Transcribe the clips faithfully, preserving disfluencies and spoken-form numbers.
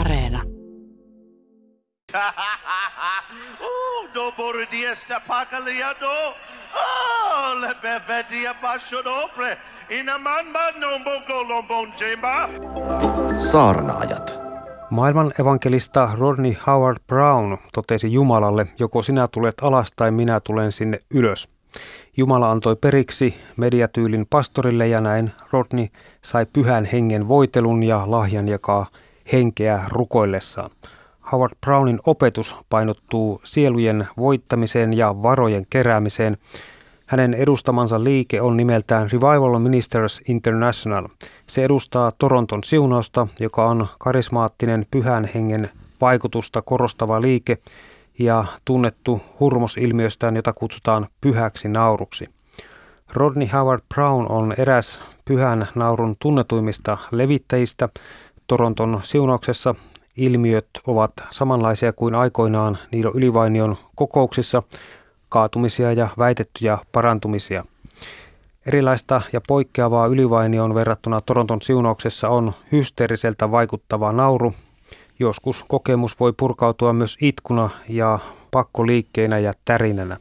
Areena. Oh, dopo di esta pagaliado. Oh, le bevedia basso d'opre. Inamanba non bokolobon jeba. Saarnaajat. Maailman evankelista Rodney Howard-Browne totesi Jumalalle, joko sinä tulet alas tai minä tulen sinne ylös. Jumala antoi periksi mediatyylin pastorille ja näin Rodney sai pyhän hengen voitelun ja lahjan jakaa henkeä rukoillessaan. Howard-Brownen opetus painottuu sielujen voittamiseen ja varojen keräämiseen. Hänen edustamansa liike on nimeltään Revival Ministries International. Se edustaa Toronton siunausta, joka on karismaattinen pyhän hengen vaikutusta korostava liike ja tunnettu hurmosilmiöstään, jota kutsutaan pyhäksi nauruksi. Rodney Howard-Browne on eräs pyhän naurun tunnetuimmista levittäjistä. Toronton siunauksessa ilmiöt ovat samanlaisia kuin aikoinaan Niilo Ylivainion kokouksissa, kaatumisia ja väitettyjä parantumisia. Erilaista ja poikkeavaa Ylivainioon verrattuna Toronton siunauksessa on hysteeriseltä vaikuttava nauru. Joskus kokemus voi purkautua myös itkuna ja pakkoliikkeinä ja tärinänä.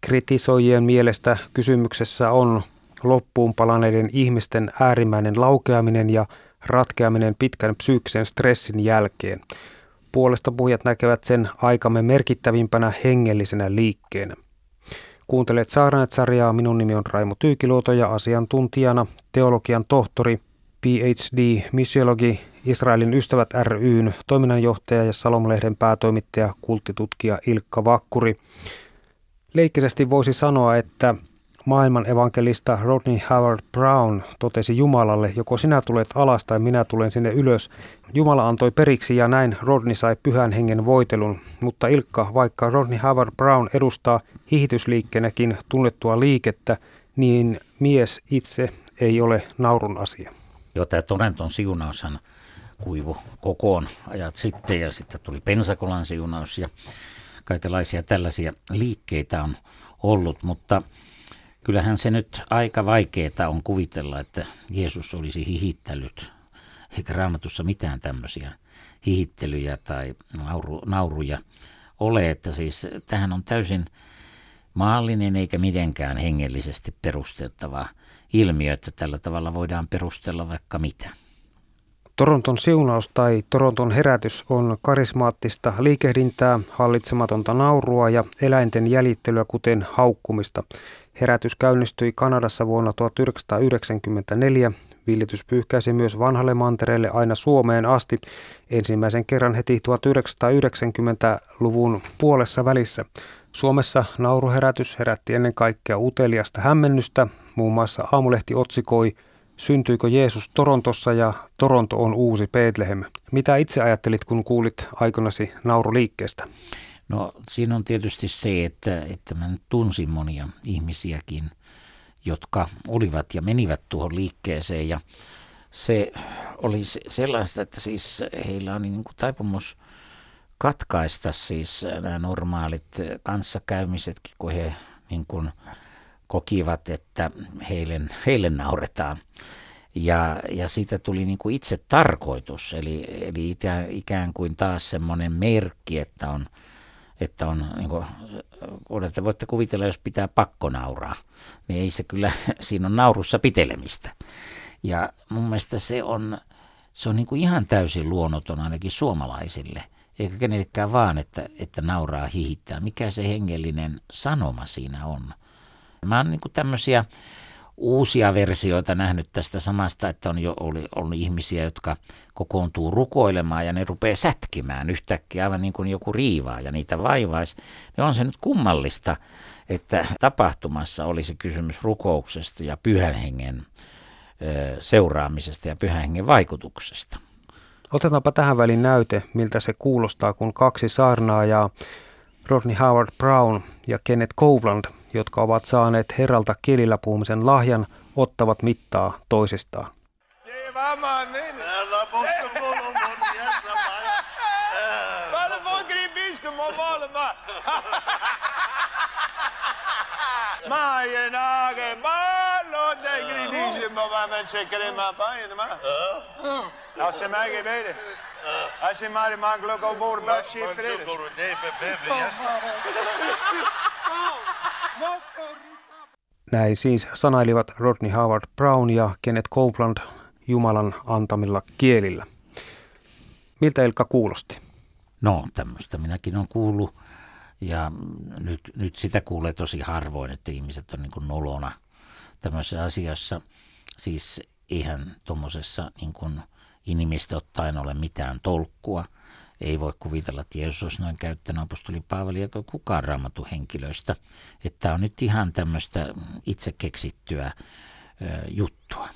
Kritisoijien mielestä kysymyksessä on loppuun palaneiden ihmisten äärimmäinen laukeaminen ja ratkeaminen pitkän psyykkisen stressin jälkeen. Puolesta puhujat näkevät sen aikamme merkittävimpänä hengellisenä liikkeenä. Kuuntelet Saarnaajat-sarjaa. Minun nimi on Raimo Tyykiluoto ja asiantuntijana teologian tohtori, P H D, missiologi, Israelin Ystävät ry:n toiminnanjohtaja ja Salom-lehden päätoimittaja, kulttitutkija Ilkka Vakkuri. Leikkisesti voisi sanoa, että maailman evankelista Rodney Howard-Browne totesi Jumalalle, joko sinä tulet alas tai minä tulen sinne ylös. Jumala antoi periksi ja näin Rodney sai pyhän hengen voitelun. Mutta Ilkka, vaikka Rodney Howard-Browne edustaa hihitysliikkeenäkin tunnettua liikettä, niin mies itse ei ole naurun asia. Joo, tämä Toronton siunaushan kuivu kokoon ajat sitten ja sitten tuli Pensakolan siunaus ja kaikenlaisia tällaisia liikkeitä on ollut, mutta kyllähän se nyt aika vaikeaa on kuvitella, että Jeesus olisi hihittänyt, eikä Raamatussa mitään tämmöisiä hihittelyjä tai nauru, nauruja ole, että siis tähän on täysin maallinen eikä mitenkään hengellisesti perustettava ilmiö, että tällä tavalla voidaan perustella vaikka mitä. Toronton siunaus tai Toronton herätys on karismaattista liikehdintää, hallitsematonta naurua ja eläinten jäljittelyä kuten haukkumista. Herätys käynnistyi Kanadassa vuonna tuhatyhdeksänsataayhdeksänkymmentäneljä. Villitys pyyhkäisi myös vanhalle mantereelle aina Suomeen asti ensimmäisen kerran heti tuhatyhdeksänsataayhdeksänkymmentäluvun puolessa välissä. Suomessa nauruherätys herätti ennen kaikkea uteliasta hämmennystä. Muun muassa Aamulehti otsikoi "Syntyykö Jeesus Torontossa ja Toronto on uusi Betlehem". Mitä itse ajattelit, kun kuulit aikanasi nauruliikkeestä? No siinä on tietysti se, että, että mä nyt tunsin monia ihmisiäkin, jotka olivat ja menivät tuohon liikkeeseen. Ja se oli sellaista, että siis heillä oli niin kuin taipumus katkaista siis nämä normaalit kanssakäymisetkin, kun he niin kuin kokivat, että heille, heille nauretaan. Ja, ja siitä tuli niin kuin itse tarkoitus, eli, eli ikään kuin taas semmoinen merkki, että on, että on niin kuin, voitte kuvitella, jos pitää pakko nauraa, niin ei se kyllä, siinä on naurussa pitelemistä. Ja mun mielestä se on, se on niin kuin ihan täysin luonnoton ainakin suomalaisille, eikä kenellekään vaan, että, että nauraa hihittää. Mikä se hengellinen sanoma siinä on? Mä oon niin kuin tämmöisiä uusia versioita nähnyt tästä samasta, että on jo oli, on ihmisiä, jotka kokoontuu rukoilemaan ja ne rupeaa sätkimään yhtäkkiä, aivan niin kuin joku riivaa ja niitä vaivaisi. Ja on se nyt kummallista, että tapahtumassa olisi kysymys rukouksesta ja pyhän hengen seuraamisesta ja pyhän hengen vaikutuksesta. Otetaanpa tähän väliin näyte, miltä se kuulostaa, kun kaksi saarnaajaa, Rodney Howard-Browne ja Kenneth Copeland, jotka ovat saaneet Herralta kielillä puhumisen lahjan, ottavat mittaa toisistaan. mä vaan menen tsekkelemään päin, mä. Ja se mäkin veidi. Ja se märi maan gloko buur bässi fredi. Näin siis sanailivat Rodney Howard-Browne ja Kenneth Copeland Jumalan antamilla kielillä. Miltä Ilkka kuulosti? No, tämmöistä minäkin olen kuullut. Ja nyt, nyt sitä kuulee tosi harvoin, että ihmiset on niin kuin nolona tämmöisessä asiassa. Siis eihän tuommoisessa niin kuin inimistä ottaen ole mitään tolkkua. Ei voi kuvitella, että Jeesus olisi noin käyttänyt apostoli Paavali eikä kukaan Raamatun henkilöistä. Että on nyt ihan tämmöistä itse keksittyä ö, juttua.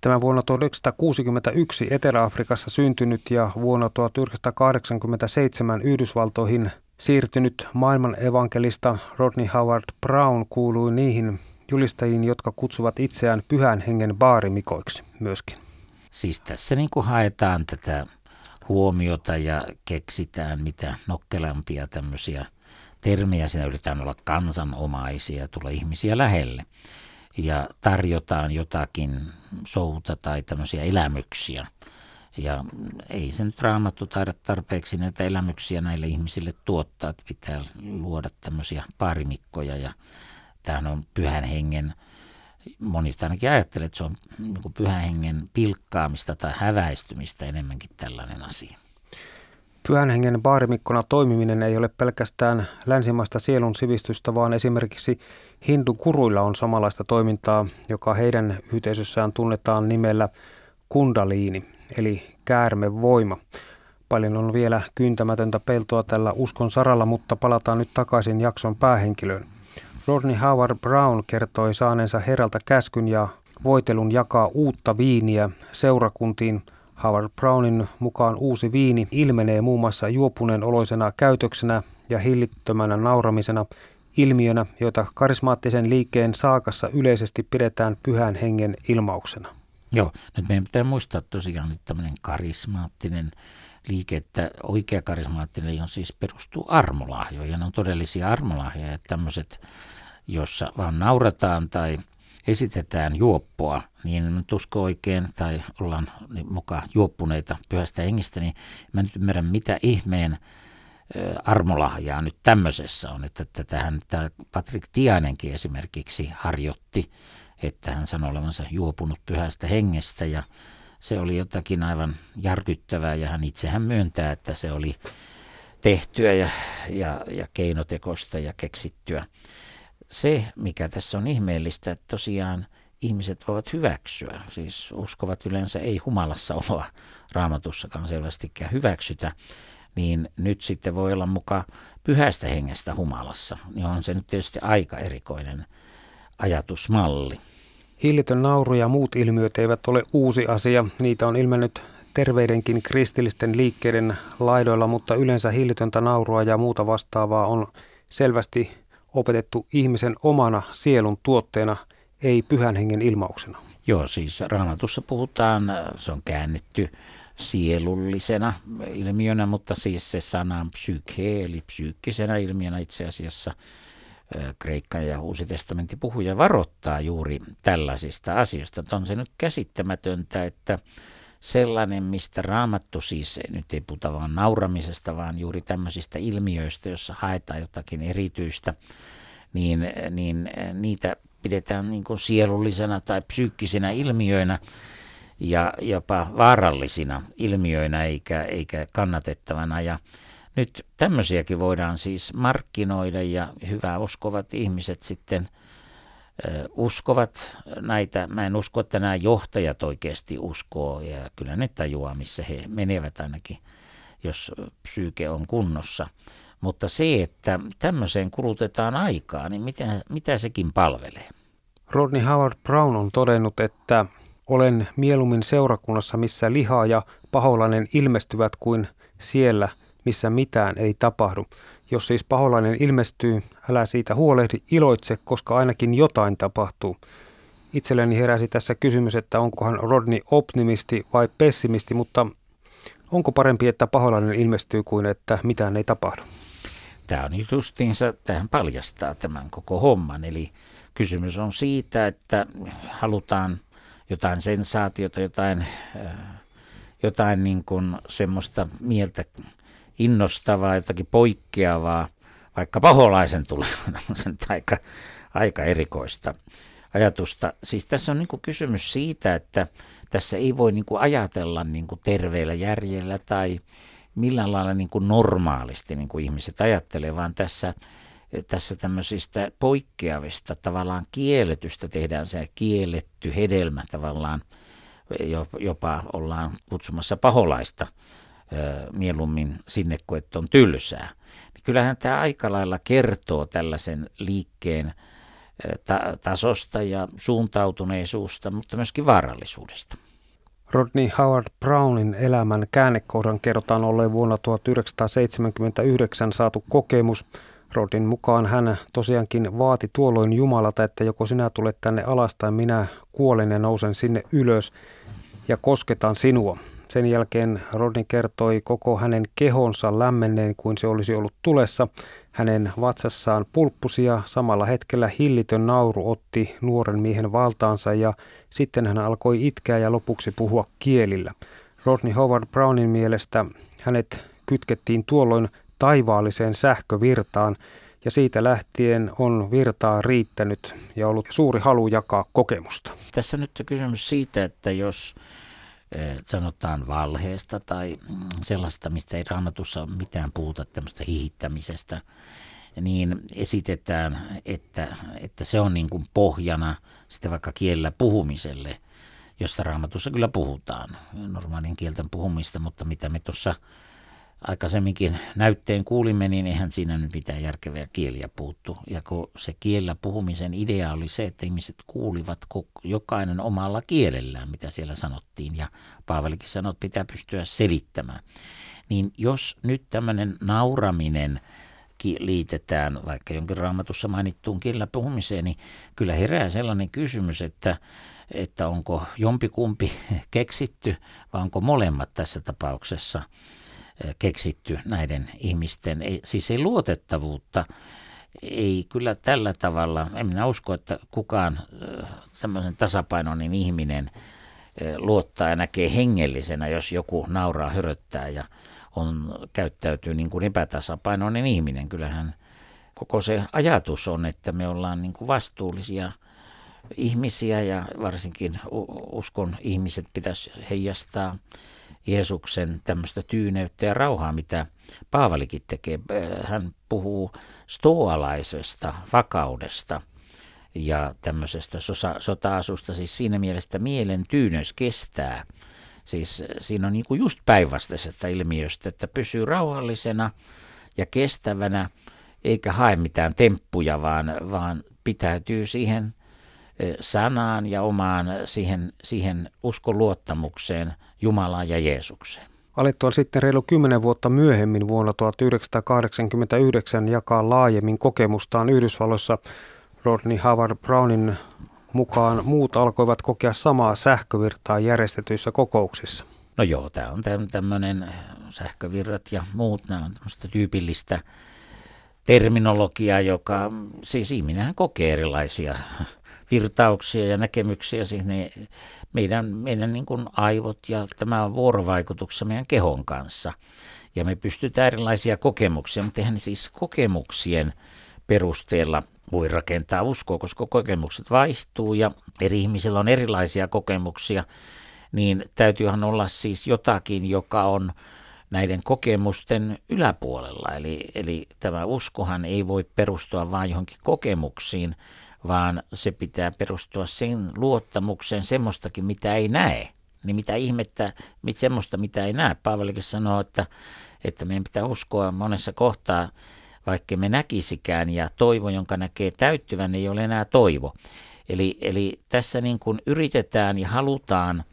Tämä vuonna tuhatyhdeksänsataakuusikymmentäyksi Etelä-Afrikassa syntynyt ja vuonna tuhatyhdeksänsataakahdeksankymmentäseitsemän Yhdysvaltoihin siirtynyt maailman evankelista Rodney Howard-Browne kuului niihin julistajiin, jotka kutsuvat itseään pyhän hengen baarimikoiksi myöskin. Siis tässä niin kuin haetaan tätä huomiota ja keksitään mitä nokkelampia tämmöisiä termejä. Siinä yritetään olla kansanomaisia ja tulla ihmisiä lähelle. Ja tarjotaan jotakin souta tai tämmöisiä elämyksiä. Ja ei se nyt Raamattu taida tarpeeksi näitä elämyksiä näille ihmisille tuottaa, että pitää luoda tämmöisiä baarimikkoja. Ja tämähän on pyhän hengen, moni ainakin ajattelee, että se on niin pyhän hengen pilkkaamista tai häväistymistä enemmänkin tällainen asia. Pyhän hengen baarimikkona toimiminen ei ole pelkästään länsimaista sielun sivistystä, vaan esimerkiksi hindukuruilla on samanlaista toimintaa, joka heidän yhteisössään tunnetaan nimellä kundaliini, eli käärmevoima. Paljon on vielä kyntämätöntä peltoa tällä uskon saralla, mutta palataan nyt takaisin jakson päähenkilöön. Rodney Howard-Browne kertoi saaneensa herralta käskyn ja voitelun jakaa uutta viiniä seurakuntiin. Howard-Brownen mukaan uusi viini ilmenee muun muassa juopuneen oloisena käytöksenä ja hillittömänä nauramisena, ilmiönä, jota karismaattisen liikkeen saakassa yleisesti pidetään pyhän hengen ilmauksena. Joo, nyt meidän pitää muistaa tosiaan, että tämmöinen karismaattinen liike, että oikea karismaattinen on siis perustuu armolahjoja. Ne on todellisia armolahjoja, että tämmöiset, jossa vaan naurataan tai esitetään juoppoa, niin en nyt usko oikein, tai ollaan mukaan juoppuneita pyhästä hengistä, niin mä nyt ymmärrän, mitä ihmeen armolahjaa nyt tämmöisessä on. Että tätähän tämä Patrik Tiainenkin esimerkiksi harjoitti, että hän sanoi olevansa juopunut pyhästä hengestä, ja se oli jotakin aivan järkyttävää, ja hän itsehän myöntää, että se oli tehtyä ja, ja, ja keinotekoista ja keksittyä. Se, mikä tässä on ihmeellistä, että tosiaan ihmiset voivat hyväksyä, siis uskovat yleensä ei humalassa oloa Raamatussakaan selvästikään hyväksytä, niin nyt sitten voi olla muka pyhästä hengestä humalassa, niin on se nyt tietysti aika erikoinen ajatusmalli. Hillitön nauru ja muut ilmiöt eivät ole uusi asia, niitä on ilmennyt terveidenkin kristillisten liikkeiden laidoilla, mutta yleensä hillitöntä naurua ja muuta vastaavaa on selvästi opetettu ihmisen omana sielun tuotteena, ei pyhän hengen ilmauksena. Joo, siis Raamatussa puhutaan, se on käännetty sielullisena ilmiönä, mutta siis se sana psyke, eli psyykkisenä ilmiönä itse asiassa Kreikka ja Uusi testamentti puhuja varoittaa juuri tällaisista asioista. On se nyt käsittämätöntä, että sellainen, mistä Raamattu siis, nyt ei puhuta vaan nauramisesta, vaan juuri tämmöisistä ilmiöistä, jossa haetaan jotakin erityistä, niin, niin niitä pidetään niin kuin sielullisena tai psyykkisinä ilmiöinä ja jopa vaarallisina ilmiöinä eikä, eikä kannatettavana. Ja nyt tämmöisiäkin voidaan siis markkinoida ja hyvää uskovat ihmiset sitten uskovat näitä. Mä en usko, että nämä johtajat oikeasti uskoo ja kyllä ne tajuaa, missä he menevät ainakin, jos psyyke on kunnossa. Mutta se, että tämmöiseen kulutetaan aikaa, niin mitä, mitä sekin palvelee? Rodney Howard-Browne on todennut, että olen mieluummin seurakunnassa, missä liha ja paholainen ilmestyvät kuin siellä, missä mitään ei tapahdu. Jos siis paholainen ilmestyy, älä siitä huolehdi, iloitse, koska ainakin jotain tapahtuu. Itselleni heräsi tässä kysymys, että onkohan Rodney optimisti vai pessimisti, mutta onko parempi, että paholainen ilmestyy kuin että mitään ei tapahdu? Tämä on justiinsa, tähän paljastaa tämän koko homman. Eli kysymys on siitä, että halutaan jotain sensaatiota, jotain, jotain niin kuin semmoista mieltä innostavaa, jotakin poikkeavaa, vaikka paholaisen tulevana on se aika, aika erikoista ajatusta. Siis tässä on niin kuin kysymys siitä, että tässä ei voi niin kuin ajatella niin kuin terveellä järjellä tai millään lailla niin kuin normaalisti niin kuin ihmiset ajattelee, vaan tässä, tässä tämmöisistä poikkeavista tavallaan kielletystä tehdään se kielletty hedelmä tavallaan, jopa ollaan kutsumassa paholaista mieluummin sinne, kun että on tylsää. Kyllähän tämä aika lailla kertoo tällaisen liikkeen ta- tasosta ja suuntautuneisuudesta, mutta myöskin vaarallisuudesta. Rodney Howard-Brownen elämän käännekohdan kerrotaan olleen vuonna tuhatyhdeksänsataaseitsemänkymmentäyhdeksän saatu kokemus. Rodin mukaan hän tosiaankin vaati tuolloin Jumalalta, että joko sinä tulet tänne alas tai minä kuolen ja nousen sinne ylös ja kosketaan sinua. Sen jälkeen Rodney kertoi koko hänen kehonsa lämmenneen kuin se olisi ollut tulessa. Hänen vatsassaan pulppusi ja samalla hetkellä hillitön nauru otti nuoren miehen valtaansa ja sitten hän alkoi itkeä ja lopuksi puhua kielillä. Rodney Howard-Brownen mielestä hänet kytkettiin tuolloin taivaalliseen sähkövirtaan ja siitä lähtien on virtaa riittänyt ja ollut suuri halu jakaa kokemusta. Tässä on nyt kysymys siitä, että jos sanotaan valheesta tai sellaista, mistä ei Raamatussa mitään puhuta, tämmöistä hihittämisestä, niin esitetään, että, että se on niin kuin pohjana sitten vaikka kielellä puhumiselle, josta Raamatussa kyllä puhutaan, normaalin kielten puhumista, mutta mitä me tuossa aikaisemminkin näytteen kuulimme, niin eihän siinä nyt mitään järkevää kieliä puuttu. Ja kun se kielellä puhumisen idea oli se, että ihmiset kuulivat jokainen omalla kielellään, mitä siellä sanottiin. Ja Paavalikin sanoi, että pitää pystyä selittämään. Niin jos nyt tämmöinen nauraminen liitetään vaikka jonkin Raamatussa mainittuun kielellä puhumiseen, niin kyllä herää sellainen kysymys, että että onko jompikumpi keksitty vai onko molemmat tässä tapauksessa keksitty näiden ihmisten, ei, siis ei luotettavuutta, ei kyllä tällä tavalla, en minä usko, että kukaan semmoisen tasapainoinen ihminen luottaa ja näkee hengellisenä, jos joku nauraa, höröttää ja on, käyttäytyy niin kuin epätasapainoinen ihminen. Kyllähän koko se ajatus on, että me ollaan niin kuin vastuullisia ihmisiä ja varsinkin uskon ihmiset pitäisi heijastaa Jeesuksen tämmöistä tyyneyttä ja rauhaa, mitä Paavalikin tekee. Hän puhuu stoalaisesta vakaudesta ja tämmöisestä sota-asusta, siis siinä mielessä mielen tyyneys kestää. Siis siinä on niin kuin just päinvastaisesta ilmiöstä, että pysyy rauhallisena ja kestävänä, eikä hae mitään temppuja, vaan, vaan pitäytyy siihen sanaan ja omaan siihen, siihen uskoluottamukseen Jumalaan ja Jeesukseen. Alettua sitten reilu kymmenen vuotta myöhemmin vuonna tuhatyhdeksänsataakahdeksankymmentäyhdeksän jakaa laajemmin kokemustaan Yhdysvalloissa. Rodney Howard-Brownen mukaan muut alkoivat kokea samaa sähkövirtaa järjestetyissä kokouksissa. No joo, tämä on tämmöinen sähkövirrat ja muut, nämä on tämmöistä tyypillistä terminologiaa, joka siis ihminenhän kokee erilaisia virtauksia ja näkemyksiä, siis ne meidän, meidän niin kuin aivot ja tämä on vuorovaikutuksessa meidän kehon kanssa. Ja me pystytään erilaisia kokemuksia, mutta eihän siis kokemuksien perusteella voi rakentaa uskoa, koska kokemukset vaihtuu ja eri ihmisillä on erilaisia kokemuksia, niin täytyyhän olla siis jotakin, joka on näiden kokemusten yläpuolella. Eli, eli tämä uskohan ei voi perustua vain johonkin kokemuksiin, vaan se pitää perustua sen luottamukseen semmoistakin, mitä ei näe. Niin mitä ihmettä, mit semmoista, mitä ei näe. Paavalikin sanoo, että, että meidän pitää uskoa monessa kohtaa, vaikka me näkisikään, ja toivo, jonka näkee täyttyvän, ei ole enää toivo. Eli, eli tässä niin kuin yritetään ja halutaan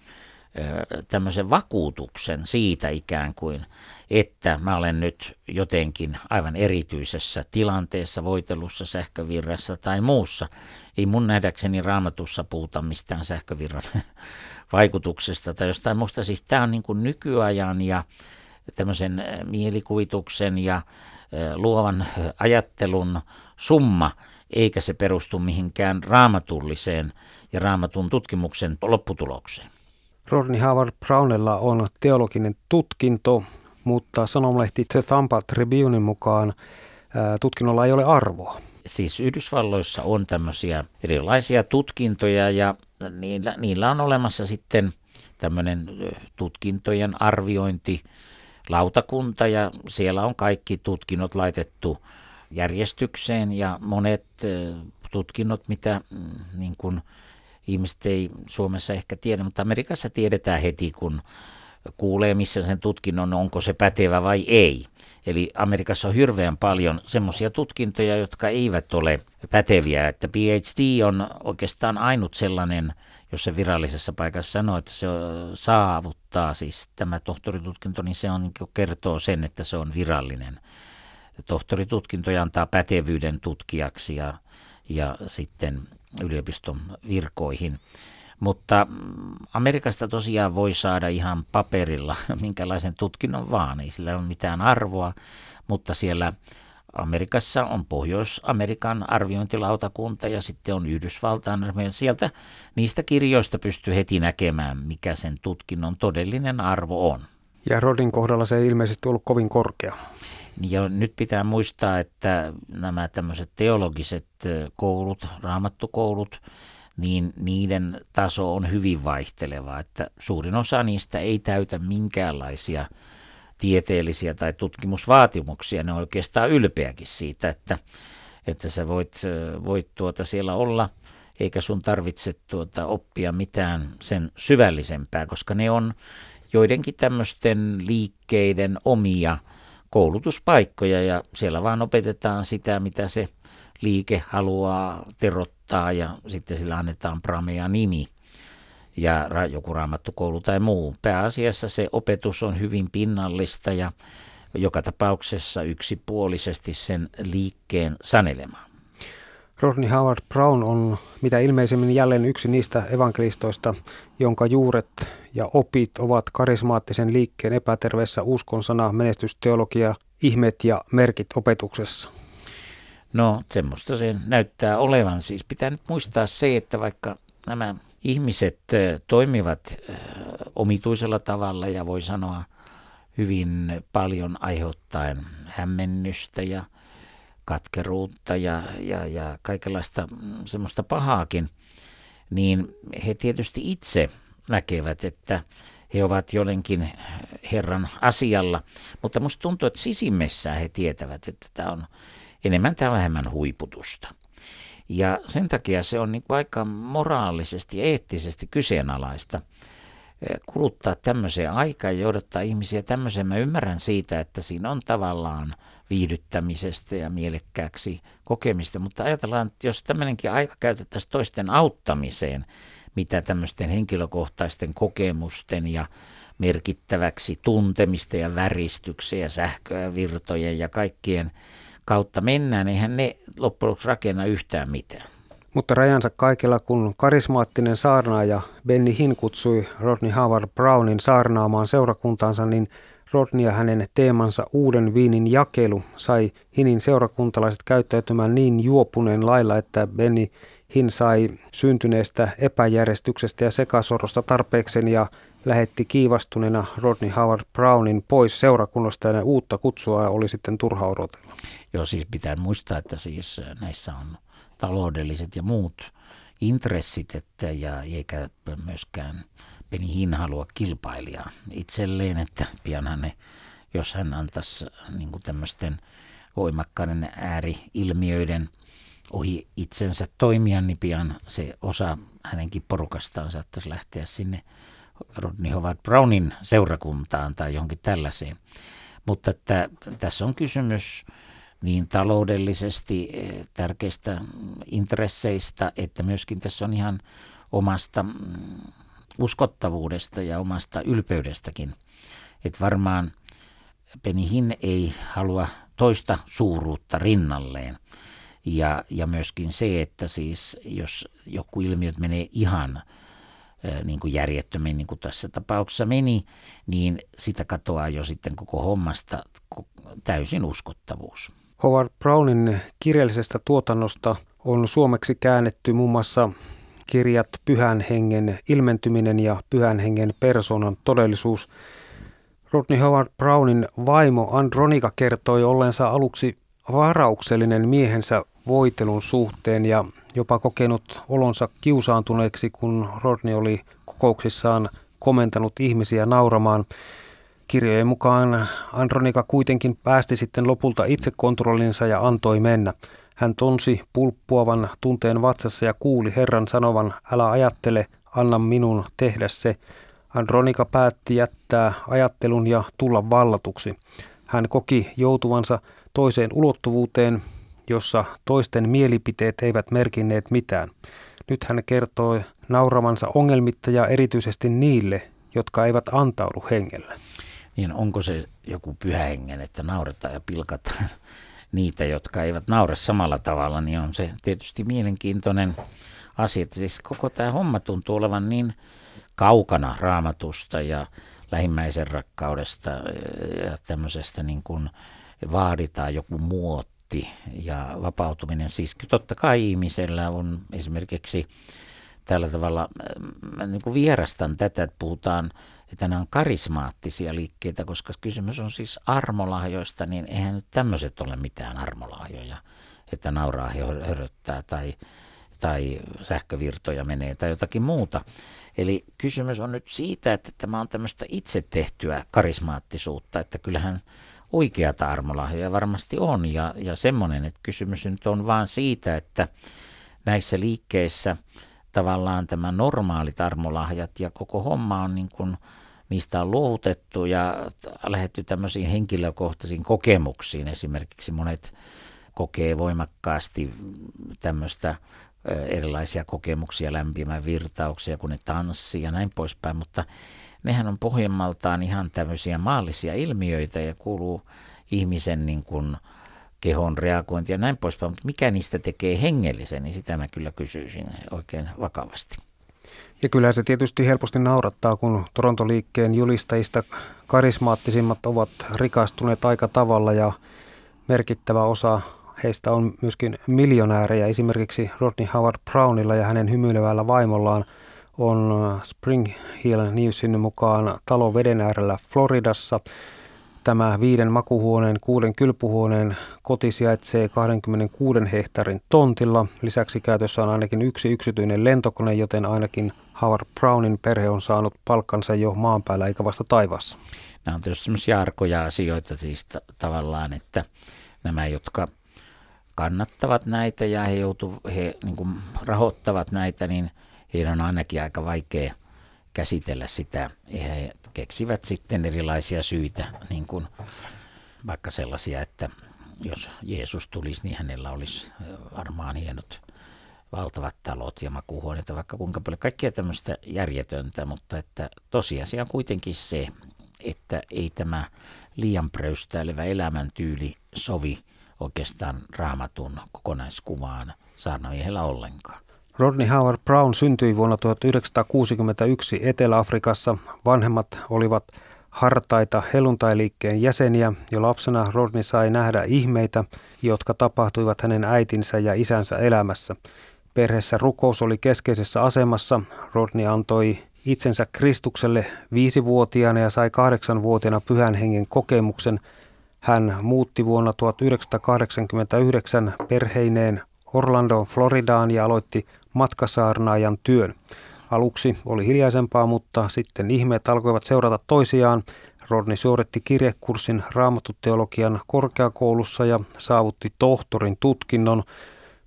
tämmöisen vakuutuksen siitä ikään kuin, että mä olen nyt jotenkin aivan erityisessä tilanteessa, voitelussa, sähkövirrassa tai muussa. Ei mun nähdäkseni Raamatussa puhuta mistään sähkövirran vaikutuksesta tai jostain muusta. Siis tämä on niin kuin nykyajan ja tämmöisen mielikuvituksen ja luovan ajattelun summa, eikä se perustu mihinkään raamatulliseen ja raamatun tutkimuksen lopputulokseen. Rodney Howard-Brownella on teologinen tutkinto, mutta sanomalehti The Tampa Tribunen mukaan tutkinnolla ei ole arvoa. Siis Yhdysvalloissa on tämmöisiä erilaisia tutkintoja ja niillä, niillä on olemassa sitten tämmöinen tutkintojen arviointilautakunta ja siellä on kaikki tutkinnot laitettu järjestykseen ja monet tutkinnot, mitä niin kuin ihmiset ei Suomessa ehkä tiedä, mutta Amerikassa tiedetään heti, kun kuulee missä sen tutkinnon, onko se pätevä vai ei. Eli Amerikassa on hirveän paljon semmoisia tutkintoja, jotka eivät ole päteviä, että P H D on oikeastaan ainut sellainen, jos se virallisessa paikassa sanoo, että se saavuttaa, siis tämä tohtoritutkinto, niin se on, kertoo sen, että se on virallinen. Tohtoritutkinto antaa pätevyyden tutkijaksi ja, ja sitten yliopiston virkoihin. Mutta Amerikasta tosiaan voi saada ihan paperilla minkälaisen tutkinnon vaan, ei sillä ole mitään arvoa, mutta siellä Amerikassa on Pohjois-Amerikan arviointilautakunta ja sitten on Yhdysvaltain. Sieltä niistä kirjoista pystyy heti näkemään, mikä sen tutkinnon todellinen arvo on. Ja Rodin kohdalla se ei ilmeisesti ollut kovin korkea. Ja nyt pitää muistaa, että nämä tämmöiset teologiset koulut, raamattokoulut, niin niiden taso on hyvin vaihteleva, että suurin osa niistä ei täytä minkäänlaisia tieteellisiä tai tutkimusvaatimuksia. Ne on oikeastaan ylpeäkin siitä, että, että sä voit, voit tuota siellä olla, eikä sun tarvitse tuota oppia mitään sen syvällisempää, koska ne on joidenkin tämmöisten liikkeiden omia koulutuspaikkoja ja siellä vaan opetetaan sitä, mitä se liike haluaa terottaa ja sitten sillä annetaan pramea nimi ja ra- joku raamattukoulu tai muu. Pääasiassa se opetus on hyvin pinnallista ja joka tapauksessa yksipuolisesti sen liikkeen sanelemaan. Rodney Howard-Browne on mitä ilmeisemmin jälleen yksi niistä evankelistoista, jonka juuret ja opit ovat karismaattisen liikkeen epäterveessä uskon sana, menestysteologia, ihmeet ja merkit opetuksessa. No, semmoista se näyttää olevan. Siis pitää nyt muistaa se, että vaikka nämä ihmiset toimivat omituisella tavalla ja voi sanoa hyvin paljon aiheuttaen hämmennystä ja katkeruutta ja, ja, ja kaikenlaista semmoista pahaakin, niin he tietysti itse näkevät, että he ovat jotenkin Herran asialla, mutta musta tuntuu, että sisimmessään he tietävät, että tämä on enemmän tai vähemmän huiputusta. Ja sen takia se on niin aika moraalisesti ja eettisesti kyseenalaista kuluttaa tämmöiseen aikaan ja johdattaa ihmisiä tämmöiseen. Mä ymmärrän siitä, että siinä on tavallaan viihdyttämisestä ja mielekkääksi kokemista, mutta ajatellaan, että jos tämmöinenkin aika käytettäisiin toisten auttamiseen, mitä tämmöisten henkilökohtaisten kokemusten ja merkittäväksi tuntemista ja väristyksiä ja sähköä ja virtoja ja kaikkien kautta mennään, eihän ne loppujen lopuksi rakenna yhtään mitään. Mutta rajansa kaikilla, kun karismaattinen saarnaaja Benny Hinn kutsui Rodney Howard-Brownen saarnaamaan seurakuntaansa, niin Rodney ja hänen teemansa Uuden viinin jakelu sai Hinnin seurakuntalaiset käyttäytymään niin juopuneen lailla, että Benny Hinn sai syntyneestä epäjärjestyksestä ja sekasorosta tarpeekseen ja lähetti kiivastuneena Rodney Howard-Brownen pois seurakunnasta ja uutta kutsua oli sitten turha odotella. Joo, siis pitää muistaa, että siis näissä on taloudelliset ja muut intressit, että ja eikä myöskään Benny Hinn halua kilpailijaa itselleen, että pianhan ne, jos hän antaisi niin kuin tämmöisten voimakkaiden ääriilmiöiden ohi itsensä toimia, niin pian se osa hänenkin porukastaan saattaisi lähteä sinne Rodney Howard-Brownen seurakuntaan tai johonkin tällaiseen. Mutta että tässä on kysymys niin taloudellisesti tärkeistä intresseistä, että myöskin tässä on ihan omasta uskottavuudesta ja omasta ylpeydestäkin. Että varmaan Benny Hinn ei halua toista suuruutta rinnalleen. Ja, ja myöskin se, että siis jos joku ilmiöt menee ihan niin kuin järjettömin, niin kuin tässä tapauksessa meni, niin sitä katoaa jo sitten koko hommasta täysin uskottavuus. Howard-Brownen kirjallisesta tuotannosta on suomeksi käännetty muun muassa kirjat Pyhän hengen ilmentyminen ja Pyhän hengen persoonan todellisuus. Rodney Howard-Brownen vaimo Andronika kertoi olleensa aluksi varauksellinen miehensä voitelun suhteen ja jopa kokenut olonsa kiusaantuneeksi, kun Rodney oli kokouksissaan komentanut ihmisiä nauramaan. Kirjojen mukaan Andronika kuitenkin päästi sitten lopulta itsekontrollinsa ja antoi mennä. Hän tunsi pulppuavan tunteen vatsassa ja kuuli Herran sanovan, älä ajattele, anna minun tehdä se. Andronika päätti jättää ajattelun ja tulla vallatuksi. Hän koki joutuvansa toiseen ulottuvuuteen, jossa toisten mielipiteet eivät merkinneet mitään. Nyt hän kertoi nauravansa ongelmitta ja erityisesti niille, jotka eivät antaudu hengelle. Niin onko se joku pyhä hengen, että nauretaan ja pilkataan niitä, jotka eivät naure samalla tavalla, niin on se tietysti mielenkiintoinen asia. Siis koko tämä homma tuntuu olevan niin kaukana Raamatusta ja lähimmäisen rakkaudesta ja tämmöisestä niin kuin vaaditaan joku muotti ja vapautuminen. Siis totta kai ihmisellä on esimerkiksi tällä tavalla, mä niin kuin vierastan tätä, että puhutaan, että nämä on karismaattisia liikkeitä, koska kysymys on siis armolahjoista, niin eihän nyt tämmöiset ole mitään armolahjoja, että nauraa höröttää tai, tai sähkövirtoja menee tai jotakin muuta. Eli kysymys on nyt siitä, että tämä on tämmöistä itse tehtyä karismaattisuutta, että kyllähän oikeata armolahjoja varmasti on ja, ja semmoinen, että kysymys nyt on vaan siitä, että näissä liikkeissä tavallaan tämä normaalit armolahjat ja koko homma on niin kuin, niistä on luovutettu ja lähdetty tämmöisiin henkilökohtaisiin kokemuksiin. Esimerkiksi monet kokee voimakkaasti tämmöistä erilaisia kokemuksia, lämpimän virtauksia, kun ne tanssii ja näin poispäin, mutta nehän on pohjimmaltaan ihan tämmöisiä maallisia ilmiöitä ja kuuluu ihmisen niin kuin kehon reagointi ja näin poispäin, mutta mikä niistä tekee hengellisen, niin sitä mä kyllä kysyisin oikein vakavasti. Ja kyllä se tietysti helposti naurattaa, kun Torontoliikkeen julistajista karismaattisimmat ovat rikastuneet aika tavalla ja merkittävä osa heistä on myöskin miljonäärejä. Esimerkiksi Rodney Howard-Brownilla ja hänen hymyilevällä vaimollaan on Spring Hill Newsin mukaan talo veden äärellä Floridassa. Tämä viiden makuhuoneen, kuuden kylpyhuoneen koti sijaitsee kaksikymmentäkuusi hehtaarin tontilla. Lisäksi käytössä on ainakin yksi yksityinen lentokone, joten ainakin Howard-Brownen perhe on saanut palkkansa jo maan päällä eikä vasta taivaassa. Nämä on tietysti sellaisia arkoja asioita siis t- tavallaan, että nämä, jotka kannattavat näitä ja he, joutu, he niin kuin rahoittavat näitä, niin heidän on ainakin aika vaikea käsitellä sitä. He keksivät sitten erilaisia syitä, niin kuin vaikka sellaisia, että jos Jeesus tulisi, niin hänellä olisi varmaan hienot valtavat talot ja makuuhuoneita, vaikka kuinka paljon kaikkea tämmöistä järjetöntä, mutta että tosiasia on kuitenkin se, että ei tämä liian pröystäilevä elämäntyyli sovi oikeastaan Raamatun kokonaiskuvaan saarnamiehellä ollenkaan. Rodney Howard-Browne syntyi vuonna tuhatyhdeksänsataakuusikymmentäyksi Etelä-Afrikassa. Vanhemmat olivat hartaita helluntailiikkeen jäseniä ja lapsena Rodney sai nähdä ihmeitä, jotka tapahtuivat hänen äitinsä ja isänsä elämässä. Perheessä rukous oli keskeisessä asemassa. Rodney antoi itsensä Kristukselle viisivuotiaana ja sai kahdeksanvuotiaana pyhän hengen kokemuksen. Hän muutti vuonna tuhatyhdeksänsataakahdeksankymmentäyhdeksän perheineen Orlandoon, Floridaan ja aloitti matkasaarnaajan työn. Aluksi oli hiljaisempaa, mutta sitten ihmeet alkoivat seurata toisiaan. Rodney suoritti kirjekurssin Raamattuteologian korkeakoulussa ja saavutti tohtorin tutkinnon.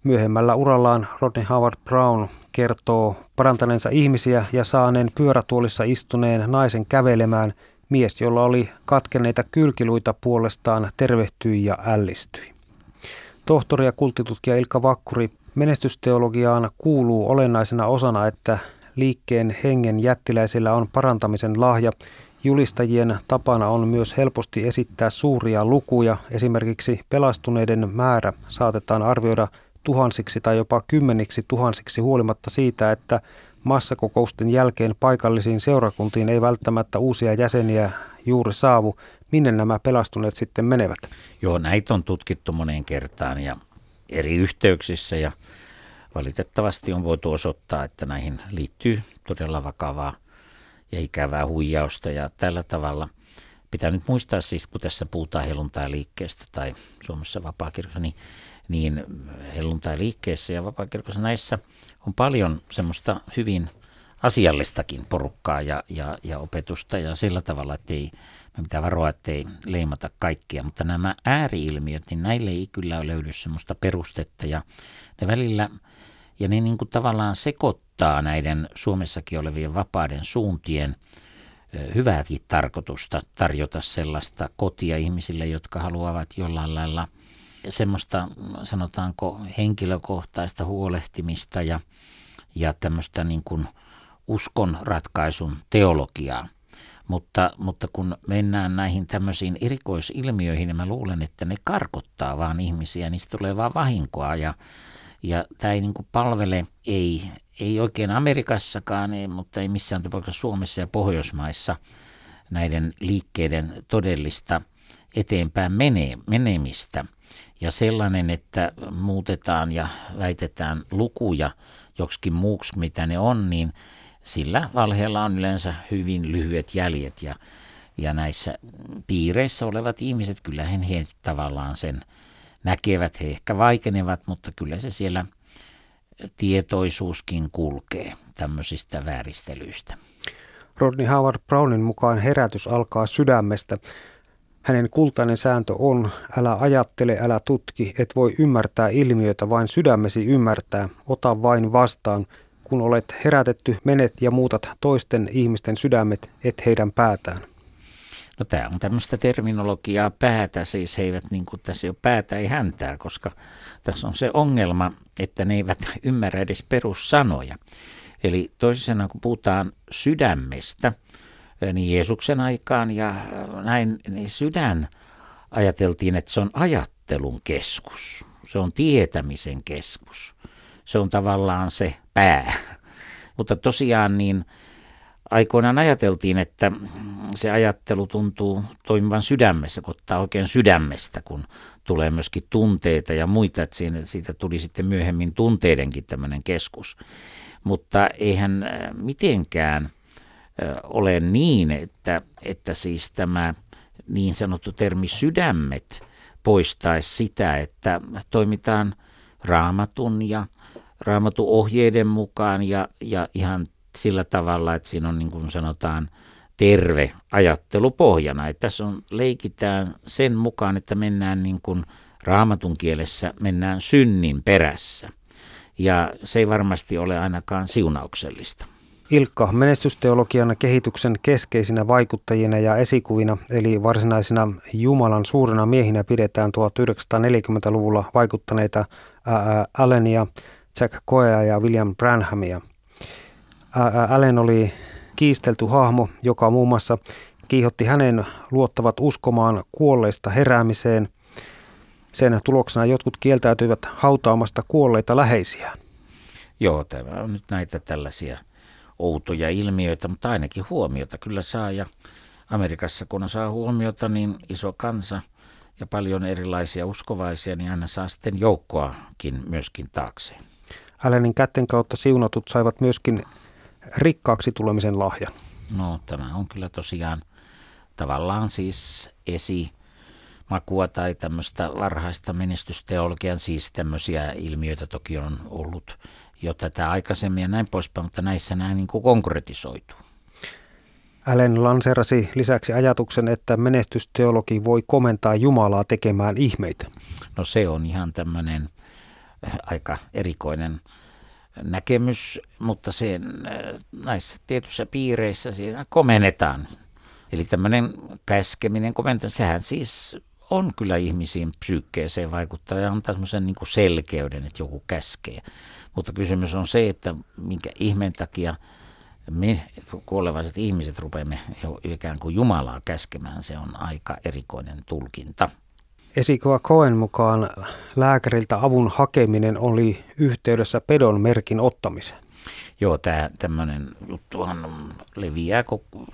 Myöhemmällä urallaan Rodney Howard-Browne kertoo parantaneensa ihmisiä ja saaneen pyörätuolissa istuneen naisen kävelemään. Mies, jolla oli katkenneita kylkiluita, puolestaan tervehtyi ja ällistyi. Tohtori ja kulttitutkija Ilkka Vakkuri, menestysteologiaan kuuluu olennaisena osana, että liikkeen hengen jättiläisillä on parantamisen lahja. Julistajien tapana on myös helposti esittää suuria lukuja. Esimerkiksi pelastuneiden määrä saatetaan arvioida tuhansiksi tai jopa kymmeniksi tuhansiksi huolimatta siitä, että massakokousten jälkeen paikallisiin seurakuntiin ei välttämättä uusia jäseniä juuri saavu. Minne nämä pelastuneet sitten menevät? Joo, näitä on tutkittu moneen kertaan ja eri yhteyksissä ja valitettavasti on voitu osoittaa, että näihin liittyy todella vakavaa ja ikävää huijausta ja tällä tavalla. Pitää nyt muistaa siis, kun tässä puhutaan helluntailiikkeestä tai Suomessa vapaakirkossa, niin, niin helluntailiikkeessä ja vapaakirkossa näissä on paljon semmoista hyvin asiallistakin porukkaa ja, ja, ja opetusta ja sillä tavalla, että ei, me pitää varoa, ettei leimata kaikkia. Mutta nämä ääriilmiöt, niin näille ei kyllä löydy semmoista perustetta ja ne välillä, ja ne niin kuin tavallaan sekoittaa näiden Suomessakin olevien vapaiden suuntien hyvääkin tarkoitusta tarjota sellaista kotia ihmisille, jotka haluavat jollain lailla semmoista, sanotaanko, henkilökohtaista huolehtimista ja, ja tämmöistä niin kuin uskon ratkaisun teologiaa. Mutta, mutta kun mennään näihin tämmöisiin erikoisilmiöihin, niin mä luulen, että ne karkottaa vaan ihmisiä, niistä tulee vaan vahinkoa ja, ja tämä ei niin kuin palvele, ei Ei oikein Amerikassakaan, ei, mutta ei missään tapauksessa Suomessa ja Pohjoismaissa näiden liikkeiden todellista eteenpäin mene, menemistä. Ja sellainen, että muutetaan ja väitetään lukuja joksikin muuksi, mitä ne on, niin sillä valheella on yleensä hyvin lyhyet jäljet. Ja, ja näissä piireissä olevat ihmiset, kyllähän he tavallaan sen näkevät, he ehkä vaikenevat, mutta kyllä se siellä tietoisuuskin kulkee tämmöisistä vääristelyistä. Rodney Howard-Brownen mukaan herätys alkaa sydämestä. Hänen kultainen sääntö on, älä ajattele, älä tutki, et voi ymmärtää ilmiötä, vain sydämesi ymmärtää, ota vain vastaan. Kun olet herätetty, menet ja muutat toisten ihmisten sydämet, et heidän päätään. No tämä on tämmöistä terminologiaa päätä, siis he eivät niin kuin tässä ei ole päätä, ei häntää, koska tässä on se ongelma, että ne eivät ymmärrä edes perussanoja. Eli toisena kun puhutaan sydämestä, niin Jeesuksen aikaan ja näin, niin sydän ajateltiin, että se on ajattelun keskus, se on tietämisen keskus, se on tavallaan se pää, mutta tosiaan niin aikoinaan ajateltiin, että se ajattelu tuntuu toimivan sydämessä, kun ottaa oikein sydämestä, kun tulee myöskin tunteita ja muita, että siitä tuli sitten myöhemmin tunteidenkin tämmöinen keskus. Mutta eihän mitenkään ole niin, että, että siis tämä niin sanottu termi sydämet poistaisi sitä, että toimitaan raamatun ja raamatun ohjeiden mukaan ja, ja ihan sillä tavalla, että siinä on niin kuin sanotaan terve ajattelu pohjana. Että tässä on, leikitään sen mukaan, että mennään niin kuin raamatun kielessä, mennään synnin perässä. Ja se ei varmasti ole ainakaan siunauksellista. Ilkka, menestysteologian kehityksen keskeisinä vaikuttajina ja esikuvina, eli varsinaisina Jumalan suurena miehinä pidetään tuhatyhdeksänsataaneljäkymmentäluvulla vaikuttaneita ää, Allenia, Jack Coea ja William Branhamia. Allen oli kiistelty hahmo, joka muun muassa kiihotti hänen luottavat uskomaan kuolleista heräämiseen. Sen tuloksena jotkut kieltäytyivät hautaamasta kuolleita läheisiään. Joo, tämä on nyt näitä tällaisia outoja ilmiöitä, mutta ainakin huomiota kyllä saa. Ja Amerikassa kun saa huomiota, niin iso kansa ja paljon erilaisia uskovaisia, niin aina saa sitten joukkoakin myöskin taakseen. Allenin kätten kautta siunatut saivat myöskin rikkaaksi tulemisen lahjan. No tämä on kyllä tosiaan tavallaan siis esimakua tai tämmöistä varhaista menestysteologian, siis tämmöisiä ilmiöitä toki on ollut jo tätä aikaisemmin ja näin poispäin, mutta näissä nämä niin kuin konkretisoituu. Allen lanseerasi lisäksi ajatuksen, että menestysteologi voi komentaa Jumalaa tekemään ihmeitä. No se on ihan tämmöinen aika erikoinen näkemys, mutta sen, näissä tietyissä piireissä siinä komennetaan. Eli tämmöinen käskeminen, komentaminen, sehän siis on kyllä ihmisiin psyykkeeseen vaikuttaa ja antaa semmoisen niin kuin selkeyden, että joku käskee. Mutta kysymys on se, että minkä ihmeen takia me kuolevaiset ihmiset rupeamme ikään kuin Jumalaa käskemään, se on aika erikoinen tulkinta. Esikoa Coen mukaan lääkäriltä avun hakeminen oli yhteydessä pedon merkin ottamiseen. Joo, tämä tämmöinen juttuhan leviää,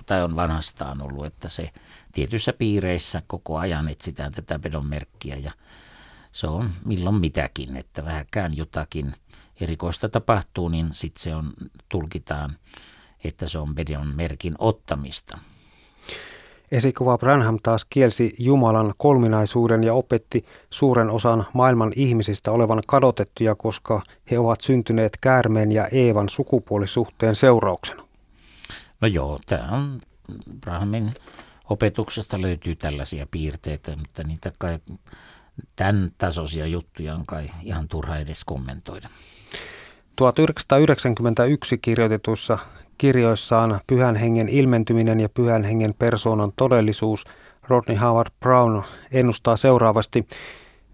tai on vanhastaan ollut, että se tietyissä piireissä koko ajan etsitään tätä pedon merkkiä ja se on milloin mitäkin, että vähäkään jotakin erikoista tapahtuu, niin sitten se on, tulkitaan, että se on pedon merkin ottamista. Esikuva Branham taas kielsi Jumalan kolminaisuuden ja opetti suuren osan maailman ihmisistä olevan kadotettuja, koska he ovat syntyneet käärmeen ja Eevan sukupuolisuhteen seurauksena. No joo, tämä on Branhamin opetuksesta löytyy tällaisia piirteitä, mutta niitä kai, tämän tasoisia juttuja on kai ihan turha edes kommentoida. tuhatyhdeksänsataayhdeksänkymmentäyksi kirjoitetuissa kirjoissaan Pyhän hengen ilmentyminen ja Pyhän hengen persoonan todellisuus Rodney Howard-Browne ennustaa seuraavasti.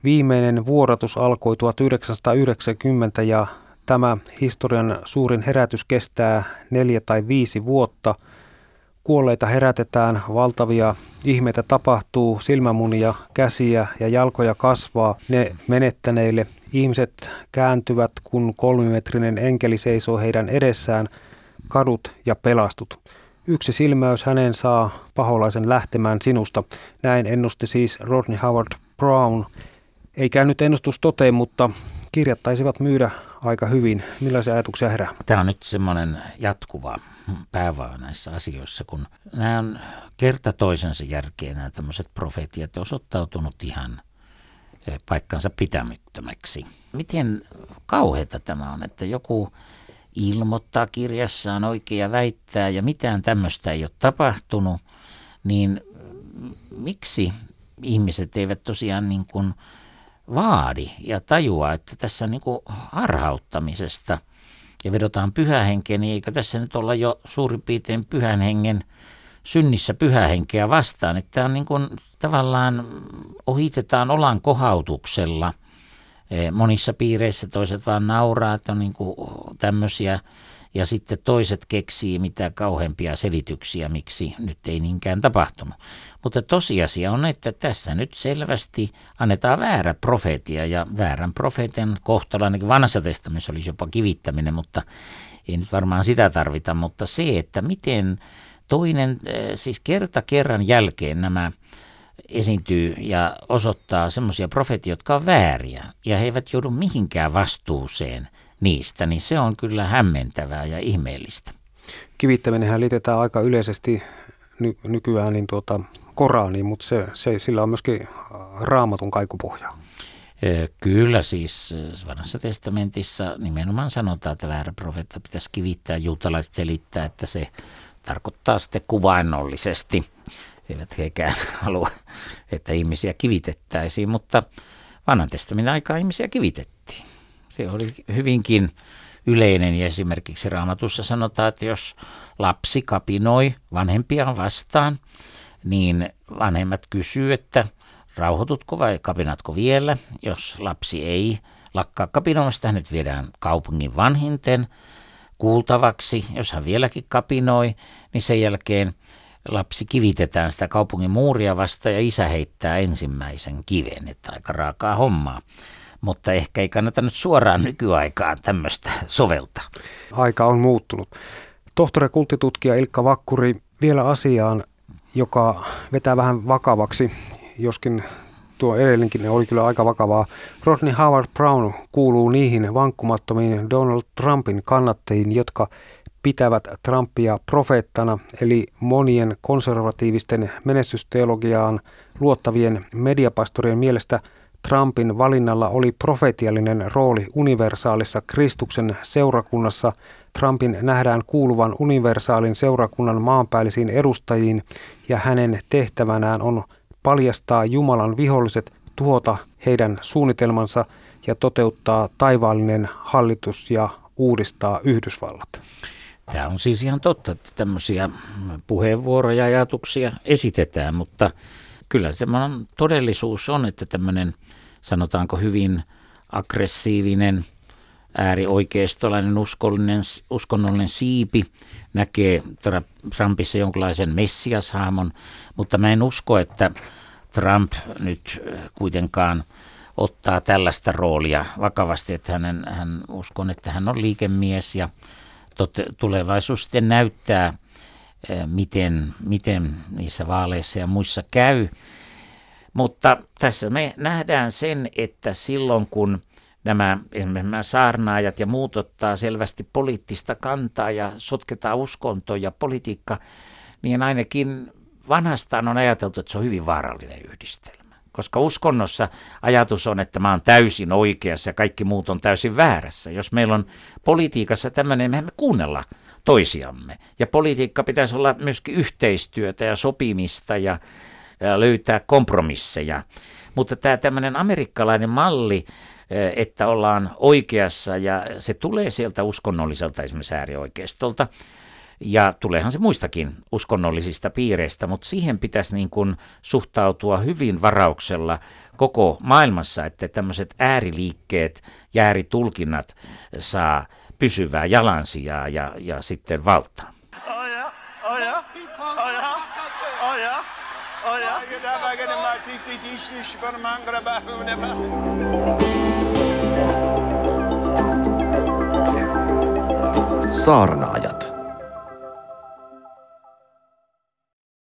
Viimeinen vuodatus alkoi tuhatyhdeksänsataayhdeksänkymmentä ja tämä historian suurin herätys kestää neljä tai viisi vuotta. Kuolleita herätetään, valtavia ihmeitä tapahtuu, silmämunia, käsiä ja jalkoja kasvaa ne menettäneille. Ihmiset kääntyvät, kun kolmimetrinen enkeli seisoo heidän edessään. Kadut ja pelastut. Yksi silmäys hänen saa paholaisen lähtemään sinusta. Näin ennusti siis Rodney Howard-Browne. Ei käynyt ennustus toteen, mutta kirjat taisivat myydä aika hyvin. Millaisia ajatuksia herää? Tämä on nyt semmoinen jatkuva päivä näissä asioissa, kun nämä on kerta toisensa jälkeen nämä tämmöiset profetiat osoittautunut ihan paikkansa pitämättömäksi. Miten kauheata tämä on, että joku ilmoittaa kirjassaan oikea väittää ja mitään tämmöistä ei ole tapahtunut, niin miksi ihmiset eivät tosiaan niin kuin vaadi ja tajua, että tässä niin kuin harhauttamisesta ja vedotaan Pyhään henkeen, niin eikö tässä nyt olla jo suurin piirtein Pyhän hengen synnissä Pyhää henkeä vastaan, että tämä on niin kuin tavallaan ohitetaan olan kohautuksella. Monissa piireissä toiset vaan nauraa, että on niin kuin tämmöisiä, ja sitten toiset keksii mitä kauheampia selityksiä, miksi nyt ei niinkään tapahtunut. Mutta tosiasia on, että tässä nyt selvästi annetaan väärä profeetia, ja väärän profeetian kohtalo, ainakin vanhassa testamentissa olisi jopa kivittäminen, mutta ei nyt varmaan sitä tarvita, mutta se, että miten toinen, siis kerta kerran jälkeen nämä esiintyy ja osoittaa semmoisia profeetioita, jotka on vääriä ja he eivät joudu mihinkään vastuuseen niistä, niin se on kyllä hämmentävää ja ihmeellistä. Kivittäminenhän liitetään aika yleisesti ny- nykyään niin tuota Koraniin, mutta se, se, sillä on myöskin Raamatun kaikupohjaa. Kyllä siis Vanhassa testamentissa nimenomaan sanotaan, että väärä profeetta pitäisi kivittää, juutalaiset selittää, että se tarkoittaa sitten kuvainnollisesti. Eivät hekään halua, että ihmisiä kivitettäisiin, mutta Vanhan testamentin aikaa ihmisiä kivitettiin. Se oli hyvinkin yleinen ja esimerkiksi Raamatussa sanotaan, että jos lapsi kapinoi vanhempiaan vastaan, niin vanhemmat kysyy, että rauhoitutko vai kapinatko vielä. Jos lapsi ei lakkaa kapinoimasta, hänet viedään kaupungin vanhinten kuultavaksi. Jos hän vieläkin kapinoi, niin sen jälkeen lapsi kivitetään sitä kaupungin muuria vastaan ja isä heittää ensimmäisen kiven, että aika raakaa hommaa. Mutta ehkä ei kannata nyt suoraan nykyaikaan tämmöistä soveltaa. Aika on muuttunut. Tohtori kulttitutkija Ilkka Vakkuri, vielä asiaan, joka vetää vähän vakavaksi, joskin tuo edellinkin oli kyllä aika vakavaa. Rodney Howard-Browne kuuluu niihin vankkumattomiin Donald Trumpin kannattajiin, jotka pitävät Trumpia profeettana, eli monien konservatiivisten menestysteologiaan luottavien mediapastorien mielestä Trumpin valinnalla oli profetiallinen rooli universaalissa Kristuksen seurakunnassa. Trumpin nähdään kuuluvan universaalin seurakunnan maanpäällisiin edustajiin ja hänen tehtävänään on paljastaa Jumalan viholliset, tuhota heidän suunnitelmansa ja toteuttaa taivaallinen hallitus ja uudistaa Yhdysvallat. Tämä on siis ihan totta, että tämmöisiä puheenvuoroja ja ajatuksia esitetään, mutta kyllä semmoinen todellisuus on, että tämmöinen sanotaanko hyvin aggressiivinen, äärioikeistolainen, uskollinen, uskonnollinen siipi näkee Trumpissa jonkinlaisen messiashaamon, mutta mä en usko, että Trump nyt kuitenkaan ottaa tällaista roolia vakavasti, että hänen, hän uskon, että hän on liikemies ja tulevaisuus sitten näyttää, miten, miten niissä vaaleissa ja muissa käy. Mutta tässä me nähdään sen, että silloin kun nämä, nämä saarnaajat ja muut ottaa selvästi poliittista kantaa ja sotketaan uskonto ja politiikka, niin ainakin vanhastaan on ajateltu, että se on hyvin vaarallinen yhdistelmä. Koska uskonnossa ajatus on, että mä oon täysin oikeassa ja kaikki muut on täysin väärässä. Jos meillä on politiikassa tämmöinen, mehän me kuunnellaan toisiamme. Ja politiikka pitäisi olla myöskin yhteistyötä ja sopimista ja, ja löytää kompromisseja. Mutta tämä tämmöinen amerikkalainen malli, että ollaan oikeassa ja se tulee sieltä uskonnolliselta esimerkiksi äärioikeistolta. Ja tuleehan se muistakin uskonnollisista piireistä, mutta siihen pitäisi niin kuin suhtautua hyvin varauksella koko maailmassa, että tämmöiset ääriliikkeet ja ääritulkinnat saa pysyvää jalansijaa ja, ja sitten valtaa. Oja, oja, oja, oja, oja. Saarnaajat.